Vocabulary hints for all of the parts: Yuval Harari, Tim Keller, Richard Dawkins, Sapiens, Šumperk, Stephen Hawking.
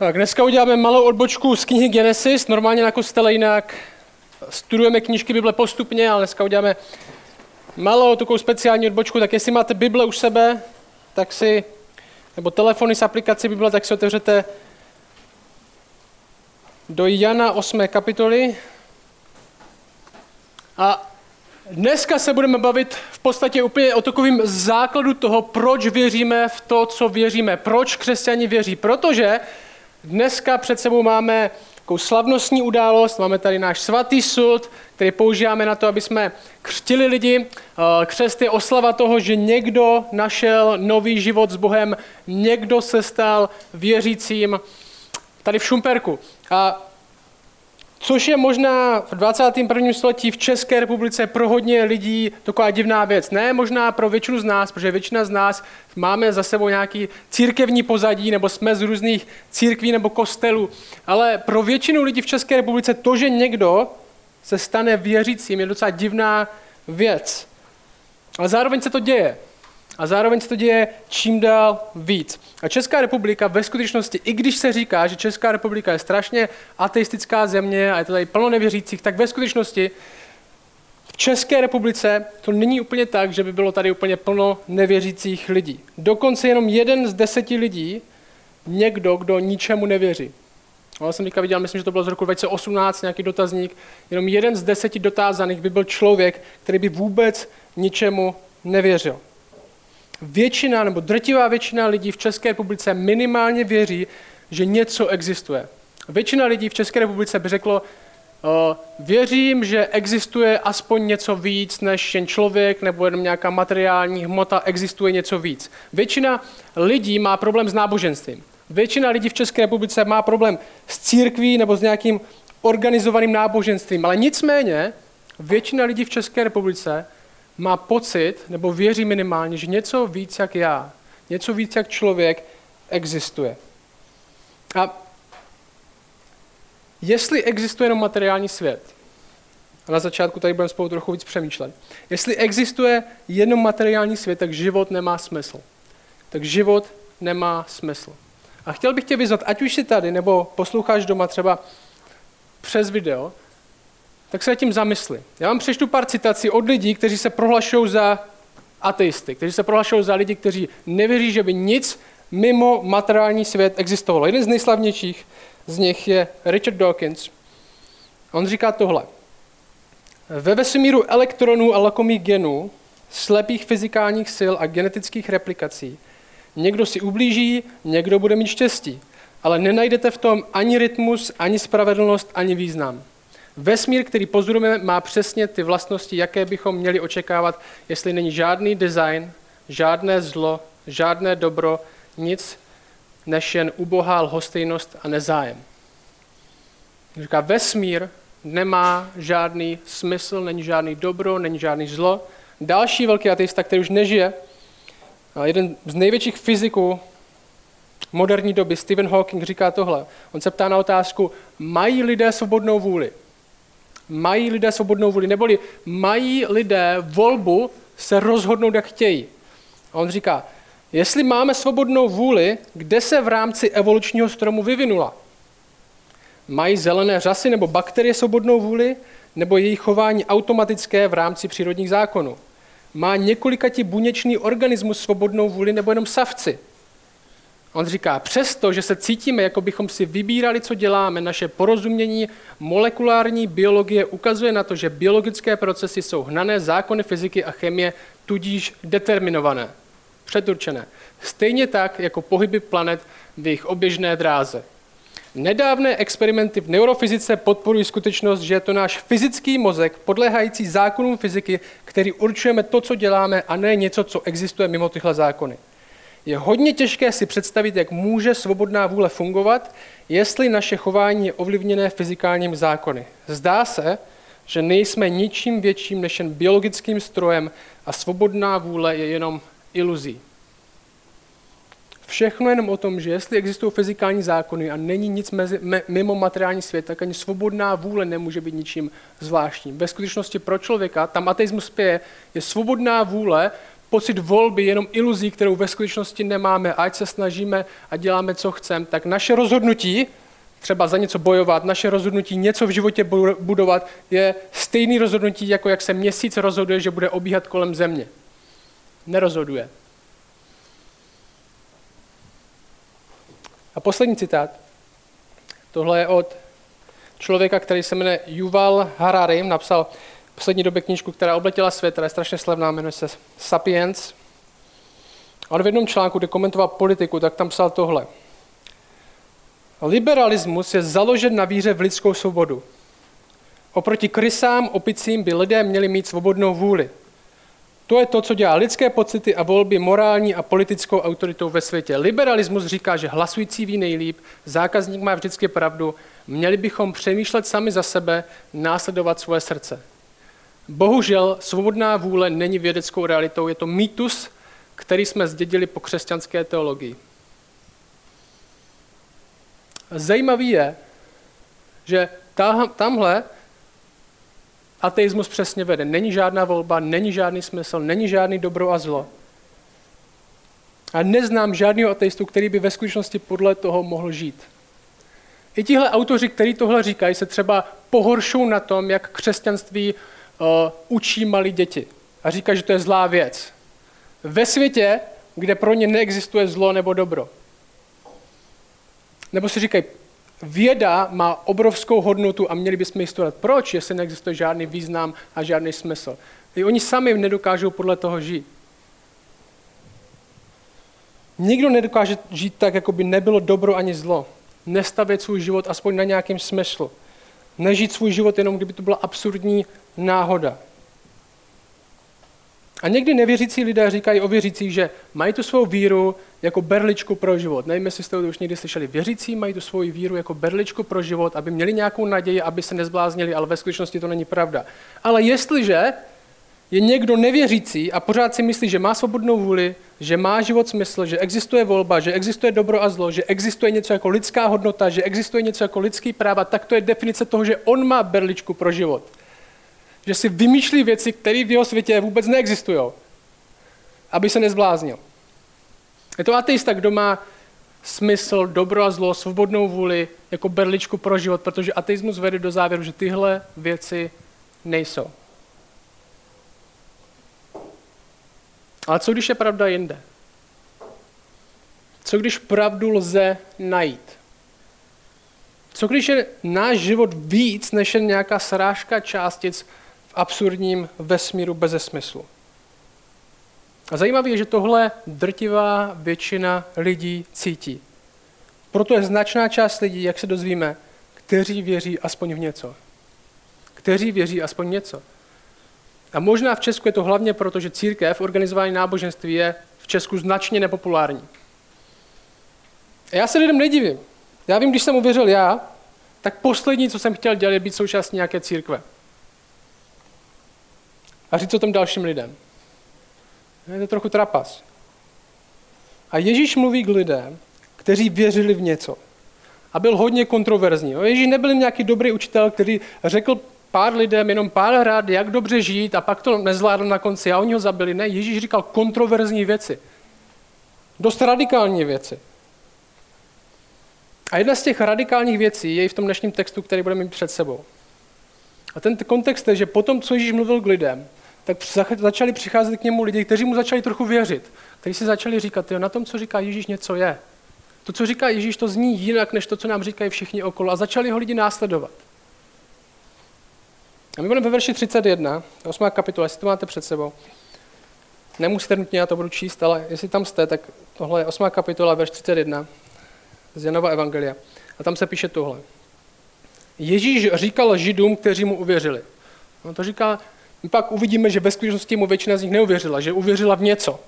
Tak, dneska uděláme malou odbočku z knihy Genesis, normálně na kostele jinak studujeme knížky Bible postupně, ale dneska uděláme malou takovou speciální odbočku, tak jestli máte Bible u sebe, tak si, nebo telefony s aplikací Bible, tak si otevřete do Jana 8. kapitoly. A dneska se budeme bavit v podstatě úplně o takovým základu toho, proč věříme v to, co věříme, proč křesťani věří, protože dneska před sebou máme takovou slavnostní událost, máme tady náš svatý sud, který používáme na to, aby jsme křtili lidi. Křest je oslava toho, že někdo našel nový život s Bohem, někdo se stal věřícím tady v Šumperku. A což je možná v 21. století v České republice pro hodně lidí taková divná věc. Ne možná pro většinu z nás, protože většina z nás máme za sebou nějaký církevní pozadí, nebo jsme z různých církví nebo kostelů. Ale pro většinu lidí v České republice to, že někdo se stane věřícím, je docela divná věc. Ale zároveň se to děje. A zároveň se to děje čím dál víc. A Česká republika ve skutečnosti, i když se říká, že Česká republika je strašně ateistická země a je to tady plno nevěřících, tak ve skutečnosti v České republice to není úplně tak, že by bylo tady úplně plno nevěřících lidí. Dokonce jenom 1 z 10 lidí, někdo, kdo ničemu nevěří. Já jsem teďka viděl, myslím, že to bylo z roku 2018, nějaký dotazník, jenom 1 z 10 dotázaných by byl člověk, který by vůbec ničemu nevěřil. Většina nebo drtivá většina lidí v České republice minimálně věří, že něco existuje. Většina lidí v České republice by řeklo, věřím, že existuje aspoň něco víc než jen člověk nebo jenom nějaká materiální hmota, existuje něco víc. Většina lidí má problém s náboženstvím. Většina lidí v České republice má problém s církví nebo s nějakým organizovaným náboženstvím. Ale nicméně většina lidí v České republice má pocit, nebo věří minimálně, že něco víc jak já, něco víc jak člověk existuje. A jestli existuje jenom materiální svět, a na začátku tady budeme spolu trochu víc přemýšlet, jestli existuje jenom materiální svět, tak život nemá smysl. Tak život nemá smysl. A chtěl bych tě vyzvat, ať už jsi tady, nebo posloucháš doma třeba přes video, tak se nad tím zamysli. Já vám přečtu pár citací od lidí, kteří se prohlašují za ateisty, kteří se prohlašují za lidi, kteří nevěří, že by nic mimo materiální svět existovalo. Jeden z nejslavnějších z nich je Richard Dawkins. On říká tohle. Ve vesmíru elektronů a lakomých genů, slepých fyzikálních sil a genetických replikací někdo si ublíží, někdo bude mít štěstí, ale nenajdete v tom ani rytmus, ani spravedlnost, ani význam. Vesmír, který pozorujeme, má přesně ty vlastnosti, jaké bychom měli očekávat, jestli není žádný design, žádné zlo, žádné dobro, nic než jen ubohá lhostejnost a nezájem. Říká, vesmír nemá žádný smysl, není žádný dobro, není žádný zlo. Další velký ateista, který už nežije, jeden z největších fyziků moderní doby, Stephen Hawking, říká tohle. On se ptá na otázku, mají lidé svobodnou vůli? Mají lidé svobodnou vůli, neboli mají lidé volbu se rozhodnout, jak chtějí. A on říká, jestli máme svobodnou vůli, kde se v rámci evolučního stromu vyvinula? Mají zelené řasy nebo bakterie svobodnou vůli, nebo jejich chování automatické v rámci přírodních zákonů? Má několikatí buněčný organismus svobodnou vůli, nebo jenom savci? On říká, přesto, že se cítíme, jako bychom si vybírali, co děláme, naše porozumění molekulární biologie ukazuje na to, že biologické procesy jsou hnané zákony fyziky a chemie, tudíž determinované, předurčené. Stejně tak, jako pohyby planet v jejich oběžné dráze. Nedávné experimenty v neurofyzice podporují skutečnost, že je to náš fyzický mozek, podléhající zákonům fyziky, který určujeme to, co děláme, a ne něco, co existuje mimo tyhle zákony. Je hodně těžké si představit, jak může svobodná vůle fungovat, jestli naše chování je ovlivněné fyzikálními zákony. Zdá se, že nejsme ničím větším než jen biologickým strojem a svobodná vůle je jenom iluzí. Všechno jenom o tom, že jestli existují fyzikální zákony a není nic mimo materiální svět, tak ani svobodná vůle nemůže být ničím zvláštním. Ve skutečnosti pro člověka, tam ateismus spěje, je svobodná vůle pocit volby jenom iluzí, kterou ve skutečnosti nemáme. Ať se snažíme a děláme, co chceme, tak naše rozhodnutí, třeba za něco bojovat, naše rozhodnutí něco v životě budovat, je stejné rozhodnutí, jako jak se měsíc rozhoduje, že bude obíhat kolem země. Nerozhoduje. A poslední citát. Tohle je od člověka, který se jmenuje Yuval Harari, napsal v poslední době knížku, která obletěla svět, která je strašně slavná, jmenuje se Sapiens. A on v jednom článku, kde komentoval politiku, tak tam psal tohle. Liberalismus je založen na víře v lidskou svobodu. Oproti krysám, opicím by lidé měli mít svobodnou vůli. To je to, co dělá lidské pocity a volby morální a politickou autoritou ve světě. Liberalismus říká, že hlasující ví nejlíp, zákazník má vždycky pravdu, měli bychom přemýšlet sami za sebe, následovat svoje srdce. Bohužel svobodná vůle není vědeckou realitou, je to mýtus, který jsme zdědili po křesťanské teologii. Zajímavý je, že tamhle ateismus přesně vede. Není žádná volba, není žádný smysl, není žádný dobro a zlo. A neznám žádného ateistu, který by ve skutečnosti podle toho mohl žít. I tihle autoři, kteří tohle říkají, se třeba pohoršují na tom, jak křesťanství učí malí děti. A říkají, že to je zlá věc. Ve světě, kde pro ně neexistuje zlo nebo dobro. Nebo si říkají, věda má obrovskou hodnotu a měli bychom ji studovat. Proč, jestli neexistuje žádný význam a žádný smysl? I oni sami nedokážou podle toho žít. Nikdo nedokáže žít tak, jako by nebylo dobro ani zlo. Nestavět svůj život aspoň na nějakém smyslu. Nežít svůj život jenom, kdyby to byla absurdní náhoda. A někdy nevěřící lidé říkají o věřících, že mají tu svou víru jako berličku pro život. Nevím, jestli jste to už někdy slyšeli. Věřící mají tu svou víru jako berličku pro život, aby měli nějakou naději, aby se nezbláznili, ale ve skutečnosti to není pravda. Ale jestliže je někdo nevěřící a pořád si myslí, že má svobodnou vůli, že má život smysl, že existuje volba, že existuje dobro a zlo, že existuje něco jako lidská hodnota, že existuje něco jako lidský práva, tak to je definice toho, že on má berličku pro život. Že si vymýšlí věci, které v jeho světě vůbec neexistují, aby se nezbláznil. Je to ateista, kdo má smysl, dobro a zlo, svobodnou vůli, jako berličku pro život, protože ateismus vede do závěru, že tyhle věci nejsou. Ale co když je pravda jinde? Co když pravdu lze najít? Co když je náš život víc, než je nějaká srážka částic v absurdním vesmíru beze smyslu? A zajímavé je, že tohle drtivá většina lidí cítí. Proto je značná část lidí, jak se dozvíme, kteří věří aspoň v něco. Kteří věří aspoň něco. A možná v Česku je to hlavně proto, že církev, organizování náboženství je v Česku značně nepopulární. A já se lidem nedivím. Já vím, když jsem uvěřil já, tak poslední, co jsem chtěl dělat, je být součástí nějaké církve. A říct o tom dalším lidem. Je to trochu trapas. A Ježíš mluví k lidem, kteří věřili v něco. A byl hodně kontroverzní. Ježíš nebyl nějaký dobrý učitel, který řekl pár lidem, jenom pár rád, jak dobře žít, a pak to nezvládl na konci a oni ho zabili. Ne, Ježíš říkal kontroverzní věci. Dost radikální věci. A jedna z těch radikálních věcí je i v tom dnešním textu, který budeme mít před sebou. A ten kontext je, že potom, co Ježíš mluvil k lidem, tak začali přicházet k němu lidi, kteří mu začali trochu věřit, kteří si začali říkat, jo, na tom, co říká Ježíš, něco je. To, co říká Ježíš, to zní jinak, než to, co nám říkají všichni okolo. A začali ho lidi následovat. A my budeme ve verši 31, 8. kapitola, jestli to máte před sebou. Nemusíte nutně, já to budu číst, ale jestli tam jste, tak tohle je 8. kapitola, verš 31. Z Janova evangelia. A tam se píše tohle. Ježíš říkal Židům, kteří mu uvěřili. No to říká, my pak uvidíme, že ve skutečnosti mu většina z nich neuvěřila, že uvěřila v něco.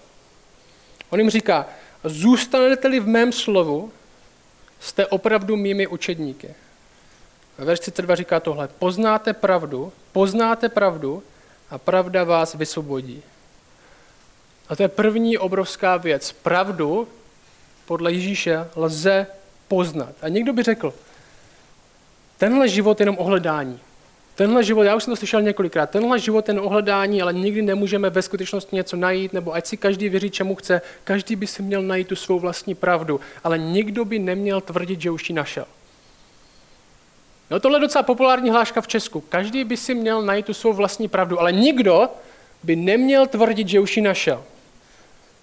On jim říká, zůstanete-li v mém slovu, jste opravdu mými učedníky. A verš 32 říká tohle, poznáte pravdu a pravda vás vysvobodí. A to je první obrovská věc. Pravdu podle Ježíše lze poznat. A někdo by řekl, tenhle život je jenom o hledání. Tenhle život, já už jsem to slyšel několikrát, tenhle život je ohledání, ale nikdy nemůžeme ve skutečnosti něco najít, nebo ať si každý věří, čemu chce, každý by si měl najít tu svou vlastní pravdu, ale nikdo by neměl tvrdit, že už ji našel. No, tohle je docela populární hláška v Česku. Každý by si měl najít tu svou vlastní pravdu, ale nikdo by neměl tvrdit, že už ji našel.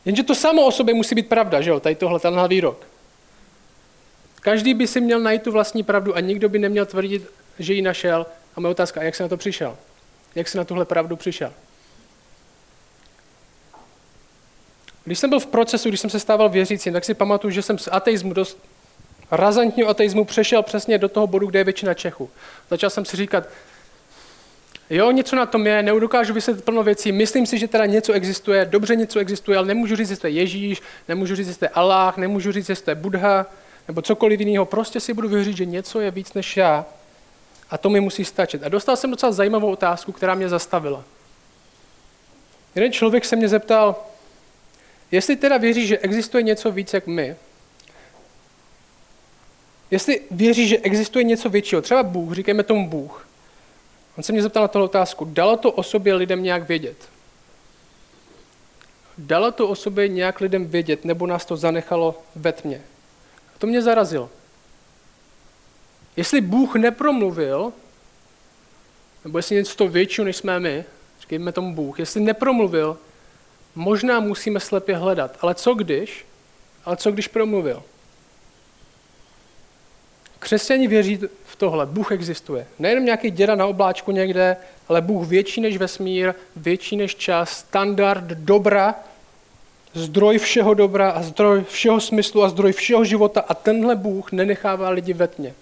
Jenže to samo o sobě musí být pravda, že jo, tady tohle, tenhle výrok. Každý by si měl najít tu vlastní pravdu a nikdo by neměl tvrdit, že ji našel. A moje otázka, jak jsi na to přišel? Jak jsi na tuhle pravdu přišel? Když jsem byl v procesu, když jsem se stával věřícím, tak si pamatuju, že jsem z ateismu, dost razantního ateismu, přešel přesně do toho bodu, kde je většina Čechů. Začal jsem si říkat, jo, něco na tom je, neudokážu vysvětlit plno věcí, myslím si, že teda něco existuje, dobře něco existuje, ale nemůžu říct, jestli to je Ježíš, nemůžu říct, jestli to je Allah, nemůžu říct, jestli to je Buddha, nebo cokoliv jiného, prostě si budu věřit, že něco je víc než já. A to mi musí stačit. A dostal jsem docela zajímavou otázku, která mě zastavila. Jeden člověk se mě zeptal, jestli teda věříš, že existuje něco víc jak my, jestli věříš, že existuje něco většího, třeba Bůh, říkejme tomu Bůh. On se mě zeptal na tohle otázku, dalo to o sobě lidem nějak vědět? Dalo to o sobě nějak lidem vědět, nebo nás to zanechalo ve tmě? A to mě zarazilo. Jestli Bůh nepromluvil, nebo jestli něco většího, než jsme my, říkejme tomu Bůh, jestli nepromluvil, možná musíme slepě hledat. Ale co když promluvil? Křesťani věří v tohle, Bůh existuje. Nejenom nějaký děda na obláčku někde, ale Bůh větší než vesmír, větší než čas, standard dobra, zdroj všeho dobra a zdroj všeho smyslu a zdroj všeho života a tenhle Bůh nenechává lidi ve tmě.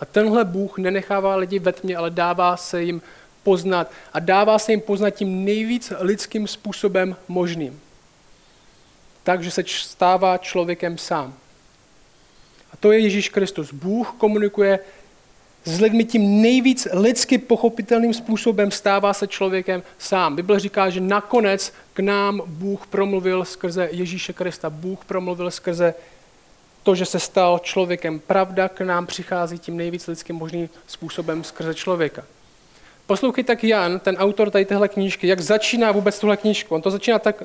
A tenhle Bůh nenechává lidi ve tmě, ale dává se jim poznat. A dává se jim poznat tím nejvíc lidským způsobem možným. Takže se stává člověkem sám. A to je Ježíš Kristus. Bůh komunikuje s lidmi tím nejvíc lidsky pochopitelným způsobem, stává se člověkem sám. Bible říká, že nakonec k nám Bůh promluvil skrze Ježíše Krista. Bůh promluvil skrze to, že se stal člověkem. Pravda k nám přichází tím nejvíc lidským možným způsobem skrze člověka. Poslouchej tak Jan, ten autor tady téhle knížky, jak začíná vůbec tuhle knížku.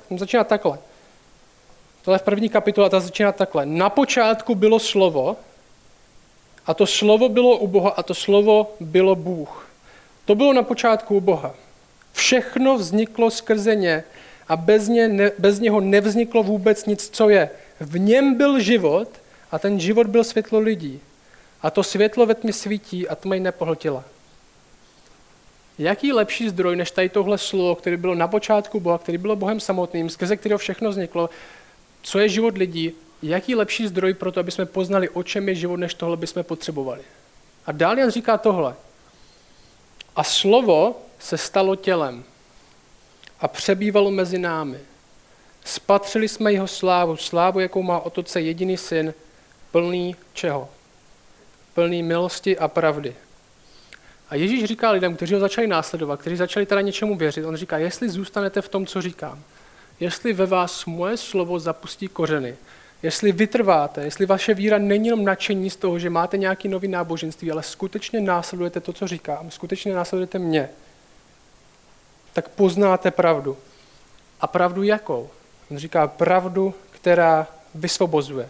On začíná takhle. Tohle v první kapitole, ta začíná takhle. Na počátku bylo slovo, a to slovo bylo u Boha, a to slovo bylo Bůh. To bylo na počátku u Boha. Všechno vzniklo skrze ně a bez něho nevzniklo vůbec nic, co je. V něm byl život a ten život byl světlo lidí. A to světlo ve tmě svítí a tma ji nepohltila. Jaký lepší zdroj než tady tohle slovo, které bylo na počátku Boha, který bylo Bohem samotným, skrze kterého všechno vzniklo, co je život lidí, jaký lepší zdroj pro to, aby jsme poznali, o čem je život, než tohle bychom potřebovali. A dál Jan říká tohle. A slovo se stalo tělem a přebývalo mezi námi. Spatřili jsme jeho slávu, slávu, jakou má od Otce jediný syn, plný čeho? Plný milosti a pravdy. A Ježíš říká lidem, kteří ho začali následovat, kteří začali teda něčemu věřit, on říká, jestli zůstanete v tom, co říkám, jestli ve vás moje slovo zapustí kořeny, jestli vytrváte, jestli vaše víra není jenom nadšení z toho, že máte nějaký nový náboženství, ale skutečně následujete to, co říkám, skutečně následujete mě, tak poznáte pravdu. A pravdu jakou? On říká pravdu, která vysvobozuje.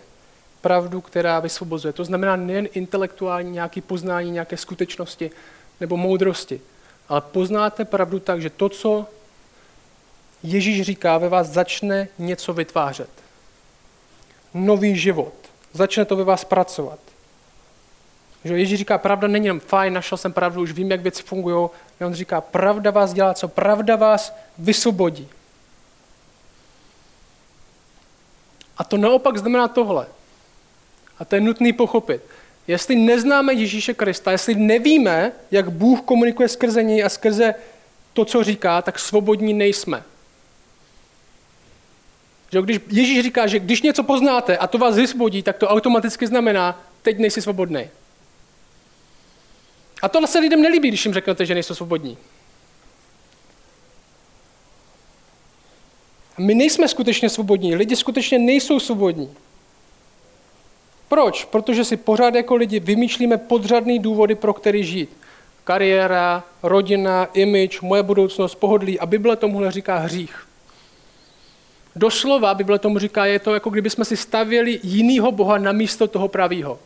Pravdu, která vysvobozuje. To znamená nejen intelektuální nějaké poznání, nějaké skutečnosti nebo moudrosti, ale poznáte pravdu tak, že to, co Ježíš říká, ve vás začne něco vytvářet. Nový život. Začne to ve vás pracovat. Že Ježíš říká, pravda není jen fajn, našel jsem pravdu, už vím, jak věci fungují. A on říká, pravda vás dělá co? Pravda vás vysvobodí. A to naopak znamená tohle. A to je nutné pochopit. Jestli neznáme Ježíše Krista, jestli nevíme, jak Bůh komunikuje skrze něj a skrze to, co říká, tak svobodní nejsme. Že když Ježíš říká, že když něco poznáte a to vás vysvobodí, tak to automaticky znamená, teď nejsi svobodný. A tohle se lidem nelíbí, když jim řeknete, že nejsou svobodní. My nejsme skutečně svobodní, lidi skutečně nejsou svobodní. Proč? Protože si pořád jako lidi vymýšlíme podřadný důvody, pro který žít. kariéra, rodina, image, moje budoucnost, pohodlí. A Bible tomuhle říká hřích. Doslova Bible tomu říká, je to, jako kdybychom si stavěli jinýho boha na místo toho pravýho.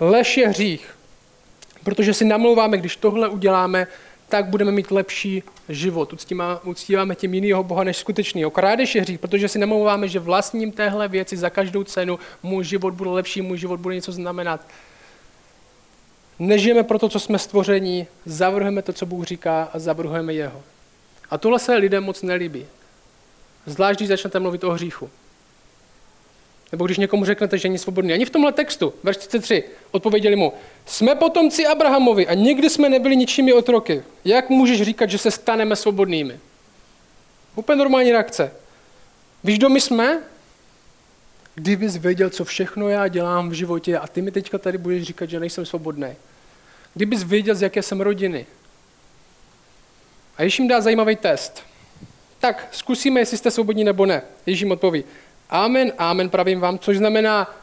Lež je hřích, protože si namlouváme, když tohle uděláme, tak budeme mít lepší život. Uctíváme tím jinýho boha než skutečný. Krádež je hřích, protože si namlouváme, že vlastním téhle věci za každou cenu můj život bude lepší, můj život bude něco znamenat. Nežijeme pro to, co jsme stvoření, zavrhujeme to, co Bůh říká a zavrhujeme jeho. A tohle se lidem moc nelíbí. Zvlášť, když začnete mluvit o hříchu. Nebo když někomu řeknete, že není svobodný. Ani v tomhle textu, verš 33, odpověděli mu, jsme potomci Abrahamovi a nikdy jsme nebyli ničími otroky. Jak můžeš říkat, že se staneme svobodnými? Úplně normální reakce. Víš, kdo my jsme? Kdybys věděl, co všechno já dělám v životě a ty mi teďka tady budeš říkat, že nejsem svobodný. Kdybys věděl, z jaké jsem rodiny. A Ježíš jim dá zajímavý test. Tak, zkusíme, jestli jste svobodní nebo ne. Ježíš jim odpoví. Amen, amen, pravím vám, což znamená,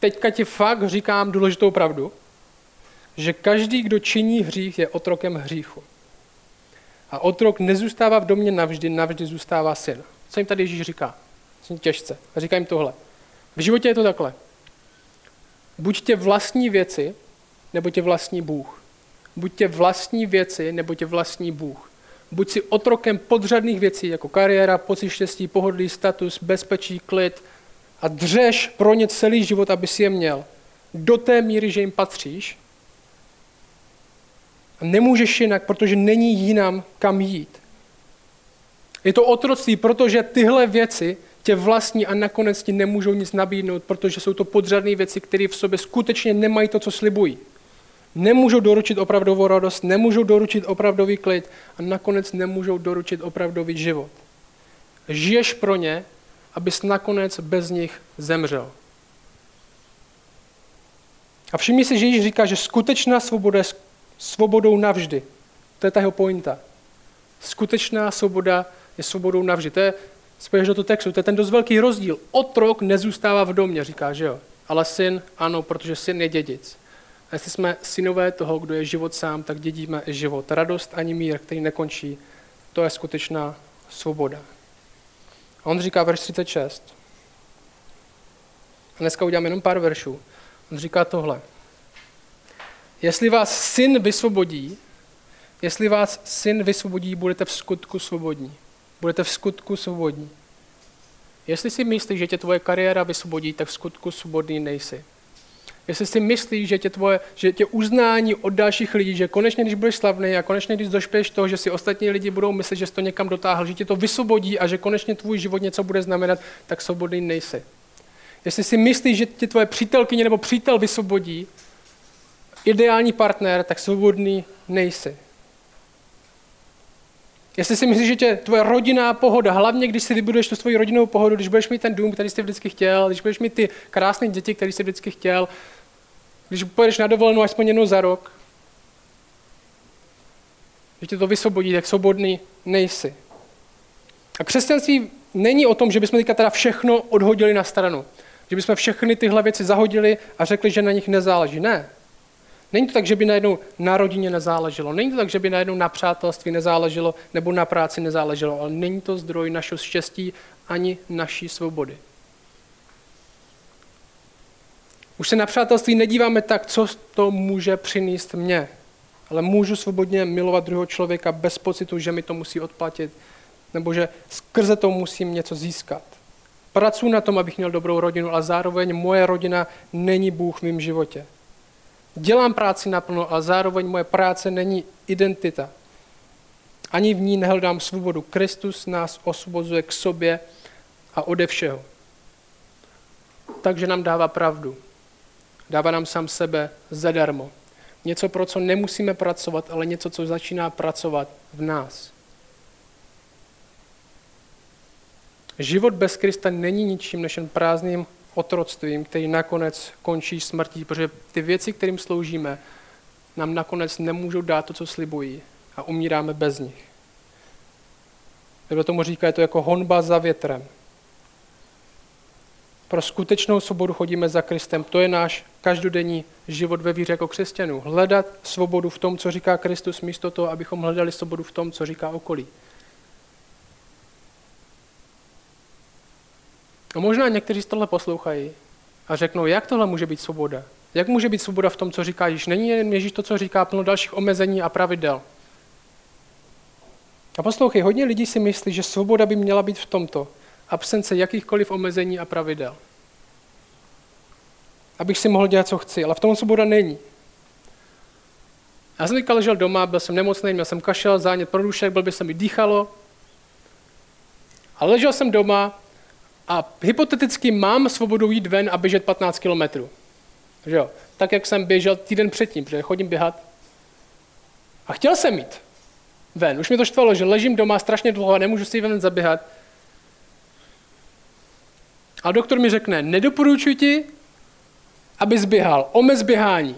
teďka ti fakt říkám důležitou pravdu, že každý, kdo činí hřích, je otrokem hříchu. A otrok nezůstává v domě navždy, navždy zůstává syn. Co jim tady Ježíš říká? Jsem těžce. A říká jim tohle. V životě je to takhle. Buď tě vlastní věci, nebo tě vlastní Bůh. Buď tě vlastní věci, nebo tě vlastní Bůh. Buď si otrokem podřadných věcí, jako kariéra, pocit štěstí, pohodlí, status, bezpečí, klid a dřeš pro ně celý život, aby si je měl. Do té míry, že jim patříš. A nemůžeš jinak, protože není jinam, kam jít. Je to otroctví, protože tyhle věci tě vlastní a nakonec ti nemůžou nic nabídnout, protože jsou to podřadné věci, které v sobě skutečně nemají to, co slibují. Nemůžou doručit opravdovou radost, nemůžou doručit opravdový klid a nakonec nemůžou doručit opravdový život. Žiješ pro ně, abys nakonec bez nich zemřel. A všimni si, že Ježíš říká, že skutečná svoboda je svobodou navždy. To je ta jeho pointa. Skutečná svoboda je svobodou navždy. To je, spoješ do toho textu, to je ten dost velký rozdíl. Otrok nezůstává v domě, říká, že jo. Ale syn, ano, protože syn je dědic. A jestli jsme synové toho, kdo je život sám, tak dědíme i život. Radost ani mír, který nekončí, to je skutečná svoboda. A on říká verš 36. A dneska udělám jenom pár veršů. On říká tohle. Jestli vás syn vysvobodí, budete v skutku svobodní. Jestli si myslíš, že tě tvoje kariéra vysvobodí, tak v skutku svobodný nejsi. Jestli si myslíš, že tě uznání od dalších lidí, že konečně, když budeš slavný a konečně, když došpěš toho, že si ostatní lidi budou myslet, že jsi to někam dotáhl, že tě to vysvobodí a že konečně tvůj život něco bude znamenat, tak svobodný nejsi. Jestli si myslíš, že tě tvoje přítelkyně nebo přítel vysvobodí, ideální partner, tak svobodný nejsi. Jestli si myslíš, že tě tvoje rodinná pohoda, hlavně když si vybuduješ tu svoji rodinnou pohodu, když budeš mít ten dům, který jsi vždycky chtěl, když budeš mít ty krásné děti, které jsi vždycky chtěl, když pojedeš na dovolenou aspoň jednou za rok, že tě to vysvobodí, tak svobodný nejsi. A křesťanství není o tom, že bychom teďka teda všechno odhodili na stranu, že bychom všechny tyhle věci zahodili a řekli, že na nich nezáleží. Ne. Není to tak, že by najednou na rodině nezáleželo, není to tak, že by najednou na přátelství nezáleželo nebo na práci nezáleželo, ale není to zdroj našeho štěstí ani naší svobody. Už se na přátelství nedíváme tak, co to může přinést mně, ale můžu svobodně milovat druhého člověka bez pocitu, že mi to musí odplatit nebo že skrze to musím něco získat. Pracuji na tom, abych měl dobrou rodinu, ale zároveň moje rodina není Bůh v mém životě. Dělám práci naplno, ale zároveň moje práce není identita. Ani v ní nehledám svobodu. Kristus nás osvobozuje k sobě a ode všeho. Takže nám dává pravdu. Dává nám sám sebe zadarmo. Něco, pro co nemusíme pracovat, ale něco, co začíná pracovat v nás. Život bez Krista není ničím než jen prázdným otroctvím, který nakonec končí smrtí, protože ty věci, kterým sloužíme, nám nakonec nemůžou dát to, co slibují a umíráme bez nich. Kdo tomu říká, je to jako honba za větrem. Pro skutečnou svobodu chodíme za Kristem. To je náš každodenní život ve víře jako křesťanů. Hledat svobodu v tom, co říká Kristus, místo toho, abychom hledali svobodu v tom, co říká okolí. A možná někteří z tohle poslouchají a řeknou, jak tohle může být svoboda? Jak může být svoboda v tom, co říká Ježíš? Není jen Ježíš to, co říká, plno dalších omezení a pravidel. A poslouchej, hodně lidí si myslí, že svoboda by měla být v tomto. Absence jakýchkoliv omezení a pravidel. Abych si mohl dělat, co chci, ale v tom svoboda není. Já jsem teďka ležel doma, byl jsem nemocný, měl jsem kašel, zánět produšek, blbě se mi dýchalo. A ležel jsem doma a hypoteticky mám svobodu jít ven a běžet 15 kilometrů. Tak, jak jsem běžel týden předtím, protože chodím běhat. A chtěl jsem jít ven. Už mě to štvalo, že ležím doma strašně dlouho a nemůžu si ven zaběhat. A doktor mi řekne, nedoporučuji ti, aby zběhal, omez běhání.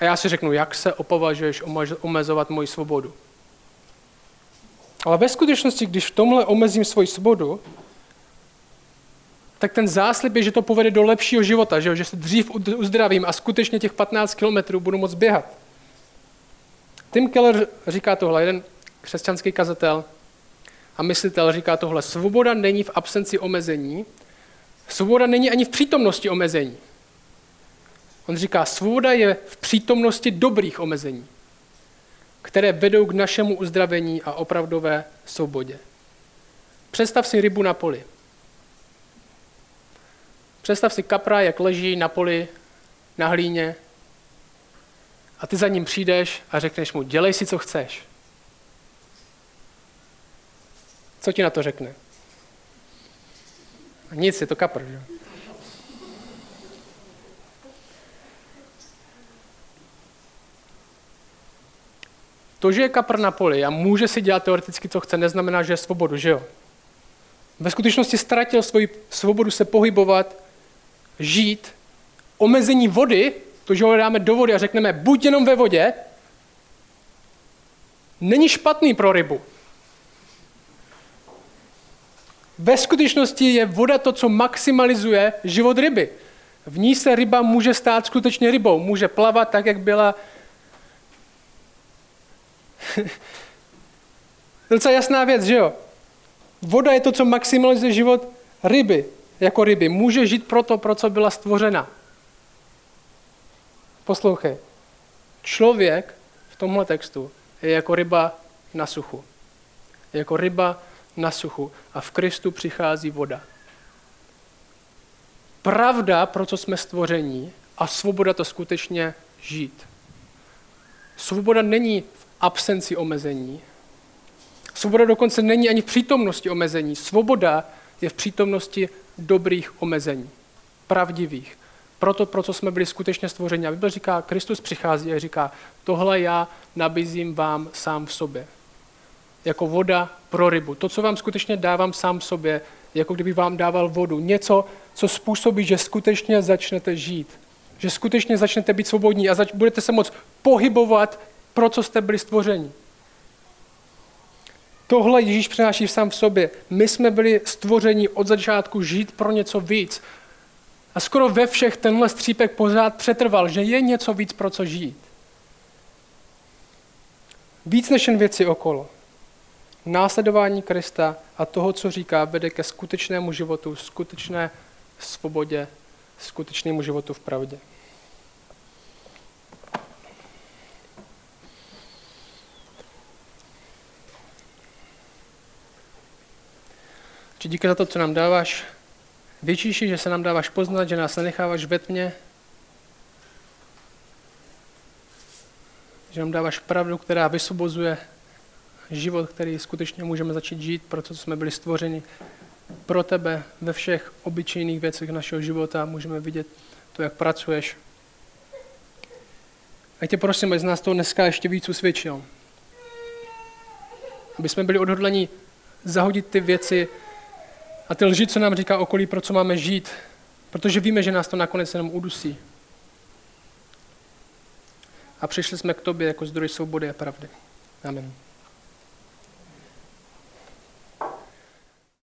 A já si řeknu, jak se opovažuješ omezovat moji svobodu. Ale ve skutečnosti, když v tomhle omezím svoji svobodu, tak ten záslib je, že to povede do lepšího života, že se dřív uzdravím a skutečně těch 15 kilometrů budu moct běhat. Tim Keller říká tohle, jeden křesťanský kazatel, a myslitel říká tohle, svoboda není v absenci omezení, svoboda není ani v přítomnosti omezení. On říká, svoboda je v přítomnosti dobrých omezení, které vedou k našemu uzdravení a opravdové svobodě. Představ si rybu na poli. Představ si kapra, jak leží na poli, na hlíně, a ty za ním přijdeš a řekneš mu, dělej si, co chceš. Co ti na to řekne? Nic, je to kapr. Že? To, že je kapr na poli a může si dělat teoreticky, co chce, neznamená, že je svobodu, že jo? Ve skutečnosti ztratil svoji svobodu se pohybovat, žít. Omezení vody, to, že ho dáme do vody a řekneme, buď jenom ve vodě, není špatný pro rybu. Ve skutečnosti je voda to, co maximalizuje život ryby. V ní se ryba může stát skutečně rybou. Může plavat tak, jak byla. To je docela jasná věc, že jo? Voda je to, co maximalizuje život ryby. Jako ryby. Může žít proto, pro co byla stvořena. Poslouchej. Člověk v tomhle textu je jako ryba na suchu. Je jako ryba na suchu a v Kristu přichází voda. Pravda, pro co jsme stvoření, a svoboda to skutečně žít. Svoboda není v absenci omezení. Svoboda dokonce není ani v přítomnosti omezení. Svoboda je v přítomnosti dobrých omezení, pravdivých. Proto, pro co jsme byli skutečně stvořeni. A Bible říká, Kristus přichází a říká, tohle já nabízím vám sám v sobě. Jako voda pro rybu. To, co vám skutečně dávám sám sobě, jako kdyby vám dával vodu. Něco, co způsobí, že skutečně začnete žít. Že skutečně začnete být svobodní a budete se moct pohybovat, pro co jste byli stvořeni. Tohle Ježíš přináší sám v sobě. My jsme byli stvořeni od začátku žít pro něco víc. A skoro ve všech tenhle střípek pořád přetrval, že je něco víc, pro co žít. Víc než jen věci okolo. Následování Krista a toho, co říká, vede ke skutečnému životu, skutečné svobodě, skutečnému životu v pravdě. Díky za to, co nám dáváš. Větší, že se nám dáváš poznat, že nás nenecháváš ve tmě, že nám dáváš pravdu, která vysvobozuje, život, který skutečně můžeme začít žít, pro co jsme byli stvořeni pro tebe ve všech obyčejných věcech našeho života. Můžeme vidět to, jak pracuješ. A tě prosím, aby z nás toho dneska ještě víc usvědčil. Aby jsme byli odhodleni zahodit ty věci a ty lži, co nám říká okolí, pro co máme žít. Protože víme, že nás to nakonec jenom udusí. A přišli jsme k tobě jako zdroj svobody a pravdy. Amen.